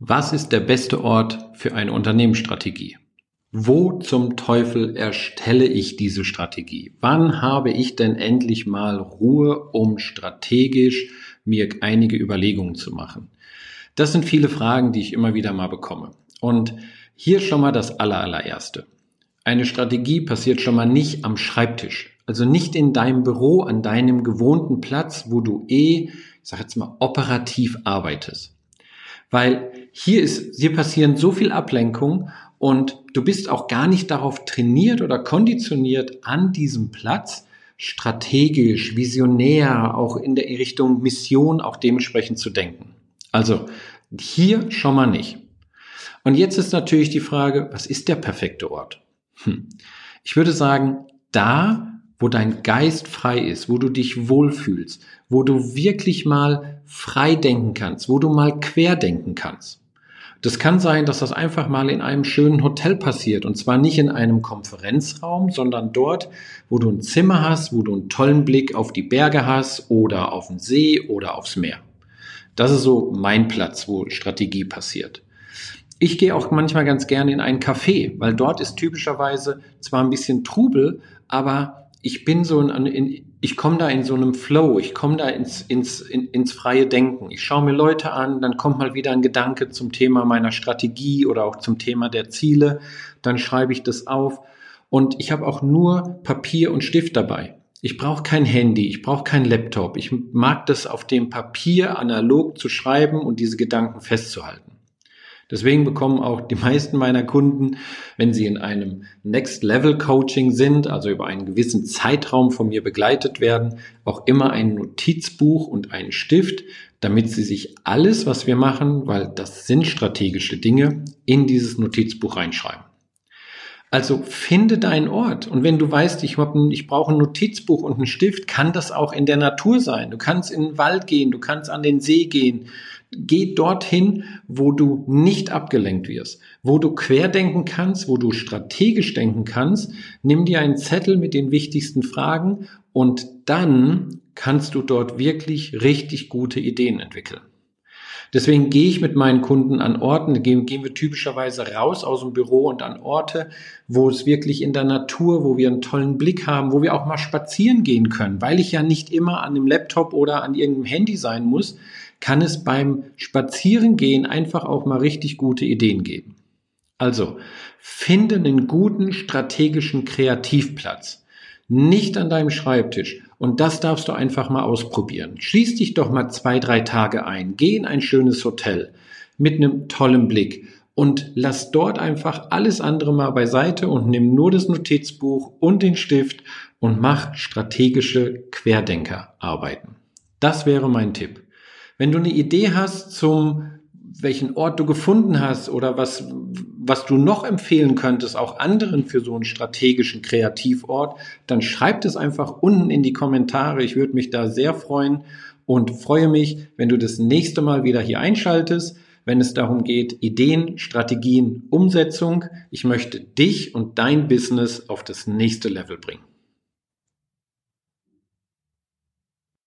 Was ist der beste Ort für eine Unternehmensstrategie? Wo zum Teufel erstelle ich diese Strategie? Wann habe ich denn endlich mal Ruhe, um strategisch mir einige Überlegungen zu machen? Das sind viele Fragen, die ich immer wieder mal bekomme. Und hier schon mal das allererste. Eine Strategie passiert schon mal nicht am Schreibtisch. Also nicht in deinem Büro, an deinem gewohnten Platz, wo du operativ arbeitest. Weil hier passieren so viel Ablenkung und du bist auch gar nicht darauf trainiert oder konditioniert, an diesem Platz strategisch, visionär, auch in der Richtung Mission auch dementsprechend zu denken. Also hier schon mal nicht. Und jetzt ist natürlich die Frage, was ist der perfekte Ort? Ich würde sagen, da, wo dein Geist frei ist, wo du dich wohlfühlst, wo du wirklich mal frei denken kannst, wo du mal querdenken kannst. Das kann sein, dass das einfach mal in einem schönen Hotel passiert und zwar nicht in einem Konferenzraum, sondern dort, wo du ein Zimmer hast, wo du einen tollen Blick auf die Berge hast oder auf den See oder aufs Meer. Das ist so mein Platz, wo Strategie passiert. Ich gehe auch manchmal ganz gerne in einen Café, weil dort ist typischerweise zwar ein bisschen Trubel, aber ich bin ich komme da in so einem Flow, ich komme da ins freie Denken. Ich schaue mir Leute an, dann kommt mal wieder ein Gedanke zum Thema meiner Strategie oder auch zum Thema der Ziele, dann schreibe ich das auf und ich habe auch nur Papier und Stift dabei. Ich brauche kein Handy, ich brauche keinen Laptop. Ich mag das auf dem Papier analog zu schreiben und diese Gedanken festzuhalten. Deswegen bekommen auch die meisten meiner Kunden, wenn sie in einem Next-Level-Coaching sind, also über einen gewissen Zeitraum von mir begleitet werden, auch immer ein Notizbuch und einen Stift, damit sie sich alles, was wir machen, weil das sind strategische Dinge, in dieses Notizbuch reinschreiben. Also finde deinen Ort. Und wenn du weißt, ich brauche ein Notizbuch und einen Stift, kann das auch in der Natur sein. Du kannst in den Wald gehen, du kannst an den See gehen. Geh dorthin, wo du nicht abgelenkt wirst, wo du querdenken kannst, wo du strategisch denken kannst. Nimm dir einen Zettel mit den wichtigsten Fragen und dann kannst du dort wirklich richtig gute Ideen entwickeln. Deswegen gehe ich mit meinen Kunden an Orten, gehen wir typischerweise raus aus dem Büro und an Orte, wo es wirklich in der Natur, wo wir einen tollen Blick haben, wo wir auch mal spazieren gehen können, weil ich ja nicht immer an dem Laptop oder an irgendeinem Handy sein muss, kann es beim Spazierengehen einfach auch mal richtig gute Ideen geben. Also, finde einen guten strategischen Kreativplatz. Nicht an deinem Schreibtisch. Und das darfst du einfach mal ausprobieren. Schließ dich doch mal 2-3 Tage ein. Geh in ein schönes Hotel mit einem tollen Blick und lass dort einfach alles andere mal beiseite und nimm nur das Notizbuch und den Stift und mach strategische Querdenkerarbeiten. Das wäre mein Tipp. Wenn du eine Idee hast, welchen Ort du gefunden hast oder was du noch empfehlen könntest, auch anderen für so einen strategischen Kreativort, dann schreib das einfach unten in die Kommentare. Ich würde mich da sehr freuen und freue mich, wenn du das nächste Mal wieder hier einschaltest, wenn es darum geht, Ideen, Strategien, Umsetzung. Ich möchte dich und dein Business auf das nächste Level bringen.